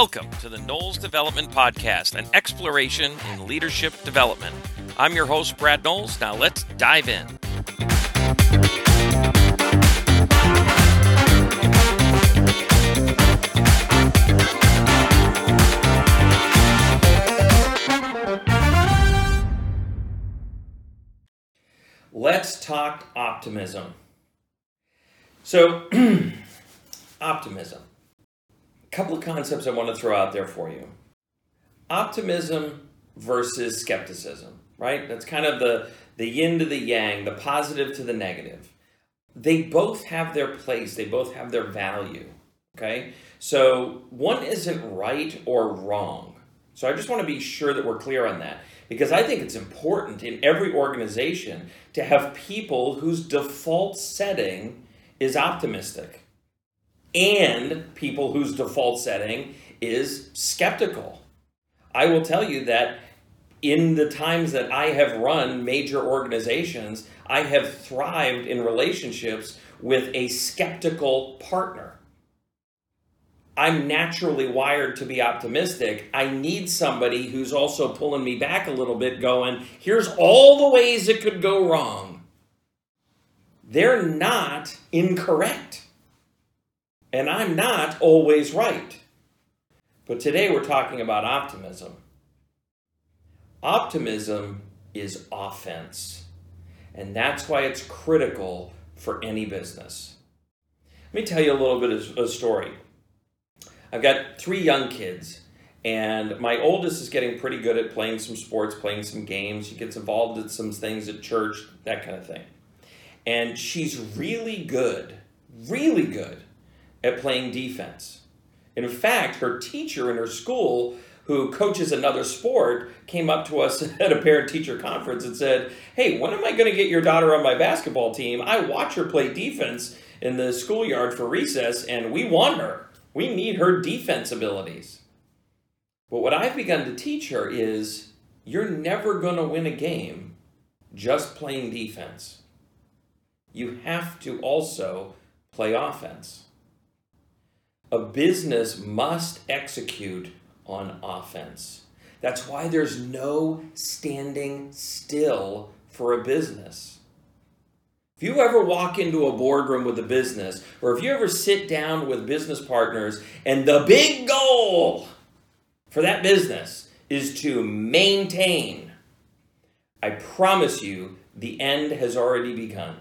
Welcome to the Knowles Development Podcast, an exploration in leadership development. I'm your host, Brad Knowles. Now let's dive in. Let's talk optimism. So, optimism. A couple of concepts I want to throw out there for you. Optimism versus skepticism, right? That's kind of the yin to the yang, the positive to the negative. They both have their place. They both have their value, okay? So one isn't right or wrong. So I just want to be sure that we're clear on that, because I think it's important in every organization to have people whose default setting is optimistic and people whose default setting is skeptical. I will tell you that in the times that I have run major organizations, I have thrived in relationships with a skeptical partner. I'm naturally wired to be optimistic. I need somebody who's also pulling me back a little bit, going, here's all the ways it could go wrong. They're not incorrect. And I'm not always right. But today we're talking about optimism. Optimism is offense. And that's why it's critical for any business. Let me tell you a little bit of a story. I've got three young kids, and my oldest is getting pretty good at playing some sports, playing some games. She gets involved in some things at church, that kind of thing. And she's really good at playing defense. And in fact, her teacher in her school, who coaches another sport, came up to us at a parent-teacher conference and said, hey, when am I going to get your daughter on my basketball team? I watch her play defense in the schoolyard for recess, and we want her. We need her defense abilities. But what I've begun to teach her is, you're never going to win a game just playing defense. You have to also play offense. A business must execute on offense. That's why there's no standing still for a business. If you ever walk into a boardroom with a business, or if you ever sit down with business partners, and the big goal for that business is to maintain, I promise you, the end has already begun.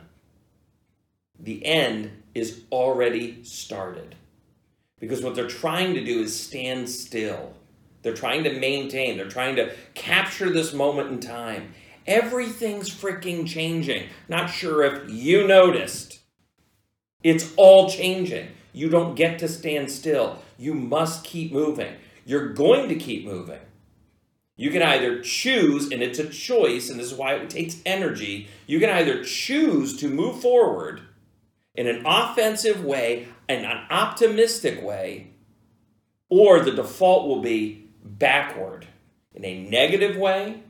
The end is already started. Because what they're trying to do is stand still. They're trying to maintain. They're trying to capture this moment in time. Everything's freaking changing. Not sure if you noticed. It's all changing. You don't get to stand still. You must keep moving. You're going to keep moving. You can either choose, and it's a choice, and this is why it takes energy. You can either choose to move forward in an offensive way, in an optimistic way, or the default will be backward, in a negative way,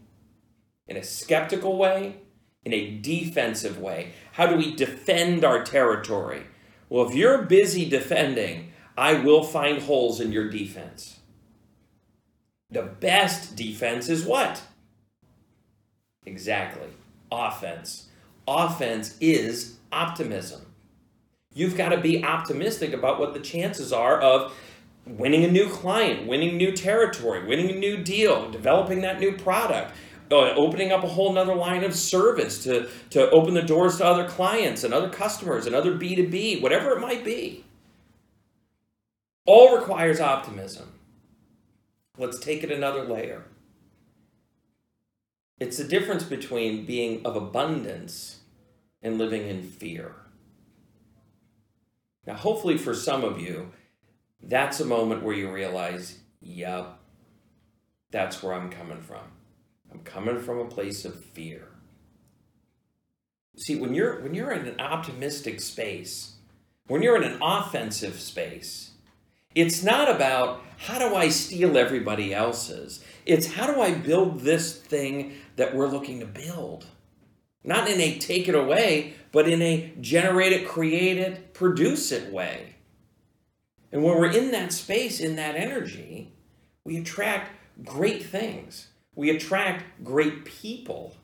in a skeptical way, in a defensive way. How do we defend our territory? Well, if you're busy defending, I will find holes in your defense. The best defense is what? Exactly. Offense. Offense is optimism. You've got to be optimistic about what the chances are of winning a new client, winning new territory, winning a new deal, developing that new product, opening up a whole nother line of service to open the doors to other clients and other customers and other B2B, whatever it might be. All requires optimism. Let's take it another layer. It's the difference between being of abundance and living in fear. Now, hopefully for some of you, that's a moment where you realize, yep, that's where I'm coming from. I'm coming from a place of fear. See, when you're in an optimistic space, when you're in an offensive space, it's not about how do I steal everybody else's? It's how do I build this thing that we're looking to build? Not in a take it away, but in a generate it, create it, produce it way. And when we're in that space, in that energy, we attract great things. We attract great people.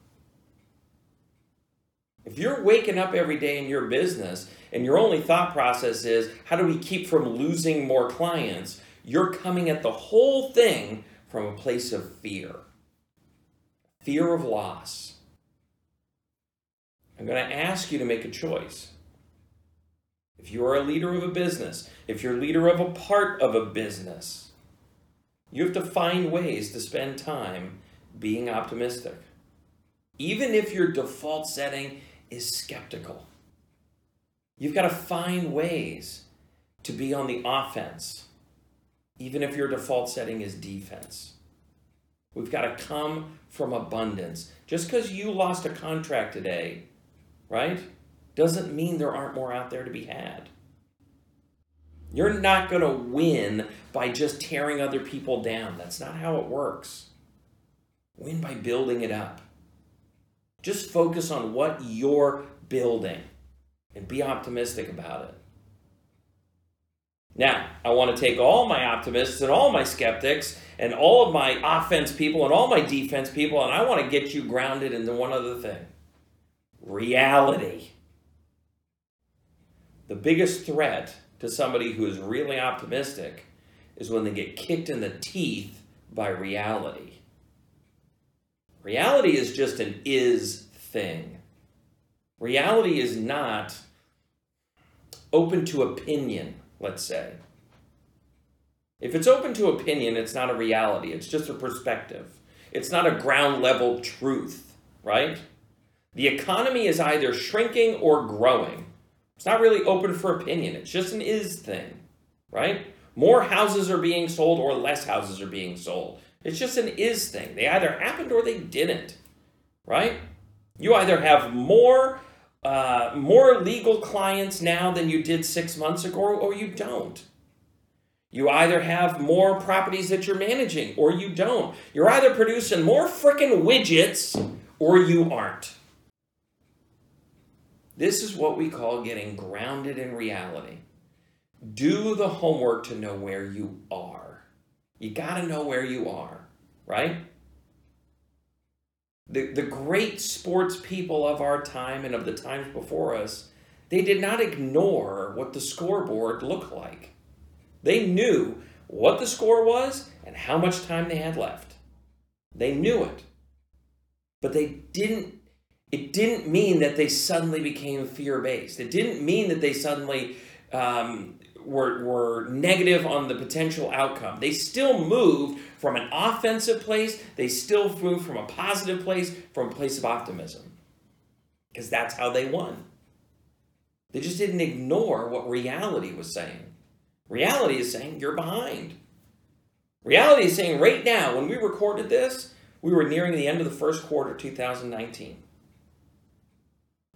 If you're waking up every day in your business and your only thought process is, how do we keep from losing more clients? You're coming at the whole thing from a place of fear. Fear of loss. I'm going to ask you to make a choice. If you are a leader of a business, if you're a leader of a part of a business, you have to find ways to spend time being optimistic. Even if your default setting is skeptical, you've got to find ways to be on the offense, even if your default setting is defense. We've got to come from abundance. Just because you lost a contract today, right, doesn't mean there aren't more out there to be had. You're not going to win by just tearing other people down. That's not how it works. Win by building it up. Just focus on what you're building and be optimistic about it. Now, I want to take all my optimists and all my skeptics and all of my offense people and all my defense people, and I want to get you grounded into one other thing. Reality. The biggest threat to somebody who is really optimistic is when they get kicked in the teeth by reality. Reality is just an is thing. Reality is not open to opinion, let's say. If it's open to opinion, it's not a reality. It's just a perspective. It's not a ground level truth, right? The economy is either shrinking or growing. It's not really open for opinion. It's just an is thing, right? More houses are being sold or less houses are being sold. It's just an is thing. They either happened or they didn't, right? You either have more legal clients now than you did 6 months ago, or you don't. You either have more properties that you're managing, or you don't. You're either producing more frickin' widgets, or you aren't. This is what we call getting grounded in reality. Do the homework to know where you are. You gotta know where you are, right? The great sports people of our time and of the times before us, they did not ignore what the scoreboard looked like. They knew what the score was and how much time they had left. They knew it. But it didn't mean that they suddenly became fear-based. It didn't mean that they suddenly were negative on the potential outcome. They still moved from an offensive place. They still moved from a positive place, from a place of optimism. Because that's how they won. They just didn't ignore what reality was saying. Reality is saying you're behind. Reality is saying right now, when we recorded this, we were nearing the end of the first quarter 2019.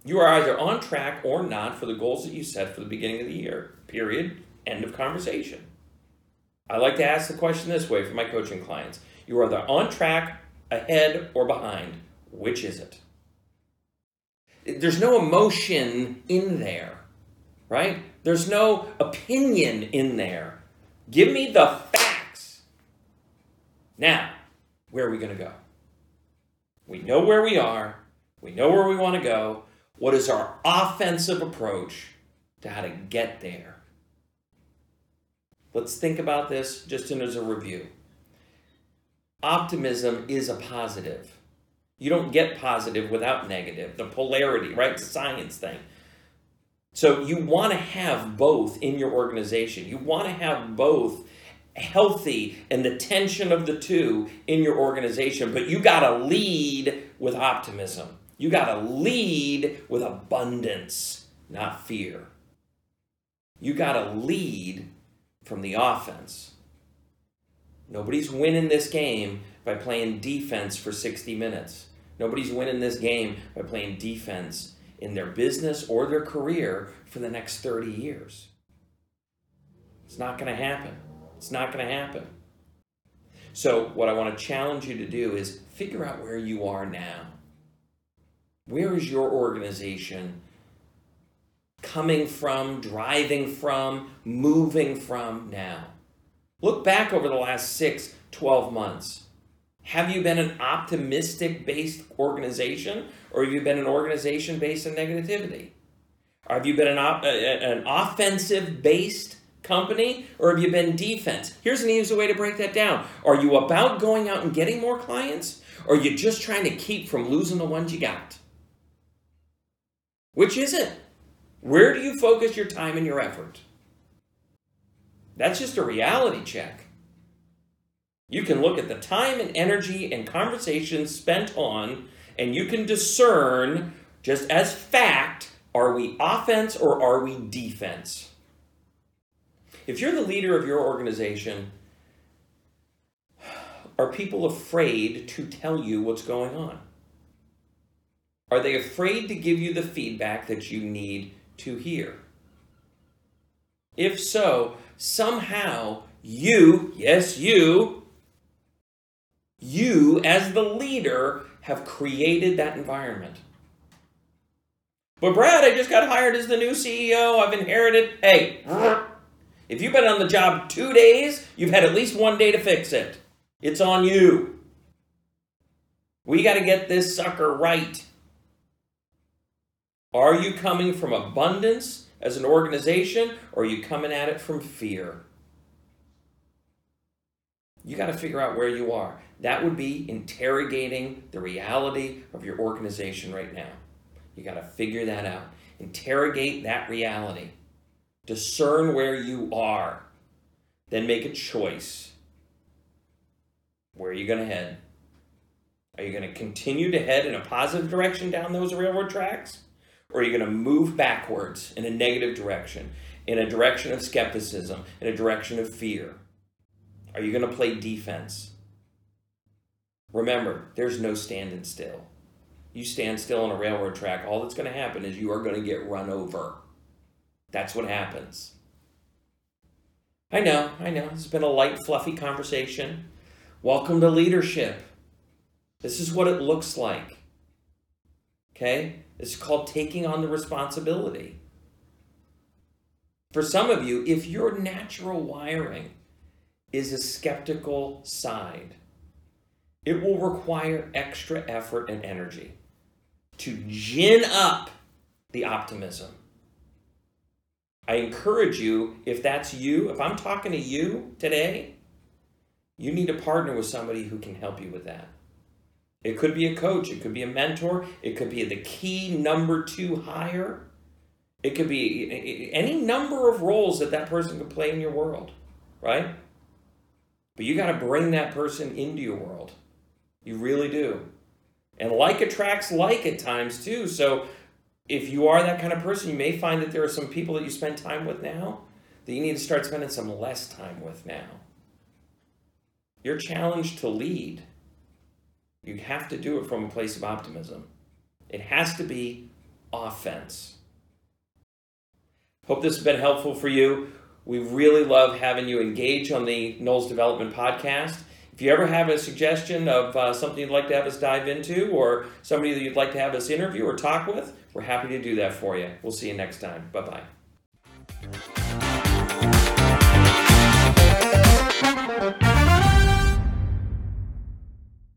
You are either on track or not for the goals that you set for the beginning of the year. Period. End of conversation. I like to ask the question this way for my coaching clients. You are either on track, ahead, or behind. Which is it? There's no emotion in there, right? There's no opinion in there. Give me the facts. Now, where are we going to go? We know where we are. We know where we want to go. What is our offensive approach to how to get there? Let's think about this just as a review. Optimism is a positive. You don't get positive without negative. The polarity, right? It's a science thing. So you want to have both in your organization. You want to have both healthy and the tension of the two in your organization, but you got to lead with optimism. You got to lead with abundance, not fear. You got to lead from the offense. Nobody's winning this game by playing defense for 60 minutes. Nobody's winning this game by playing defense in their business or their career for the next 30 years. It's not going to happen. It's not going to happen. So what I want to challenge you to do is figure out where you are now. Where is your organization coming from, driving from, moving from now. Look back over the last 6, 12 months. Have you been an optimistic-based organization, or have you been an organization based on negativity? Or have you been an offensive-based company, or have you been defense? Here's an easy way to break that down. Are you about going out and getting more clients, or are you just trying to keep from losing the ones you got? Which is it? Where do you focus your time and your effort? That's just a reality check. You can look at the time and energy and conversations spent on, and you can discern just as fact, are we offense or are we defense? If you're the leader of your organization, are people afraid to tell you what's going on? Are they afraid to give you the feedback that you need to hear? If so, somehow you, yes you as the leader have created that environment. But Brad, I just got hired as the new CEO. I've inherited. Hey, if you've been on the job 2 days, you've had at least 1 day to fix it. It's on you. We got to get this sucker right. Are you coming from abundance as an organization, or are you coming at it from fear? You got to figure out where you are. That would be interrogating the reality of your organization right now. You got to figure that out. Interrogate that reality. Discern where you are. Then make a choice. Where are you going to head? Are you going to continue to head in a positive direction down those railroad tracks? Or are you going to move backwards in a negative direction, in a direction of skepticism, in a direction of fear? Are you going to play defense? Remember, there's no standing still. You stand still on a railroad track, all that's going to happen is you are going to get run over. That's what happens. I know. It's been a light, fluffy conversation. Welcome to leadership. This is what it looks like. Okay? It's called taking on the responsibility. For some of you, if your natural wiring is a skeptical side, it will require extra effort and energy to gin up the optimism. I encourage you, if that's you, if I'm talking to you today, you need to partner with somebody who can help you with that. It could be a coach, it could be a mentor, it could be the key number 2 hire. It could be any number of roles that person could play in your world, right? But you got to bring that person into your world. You really do. And like attracts like at times too. So if you are that kind of person, you may find that there are some people that you spend time with now that you need to start spending some less time with now. You're challenged to lead. You have to do it from a place of optimism. It has to be offense. Hope this has been helpful for you. We really love having you engage on the Knowles Development Podcast. If you ever have a suggestion of something you'd like to have us dive into, or somebody that you'd like to have us interview or talk with, we're happy to do that for you. We'll see you next time. Bye-bye.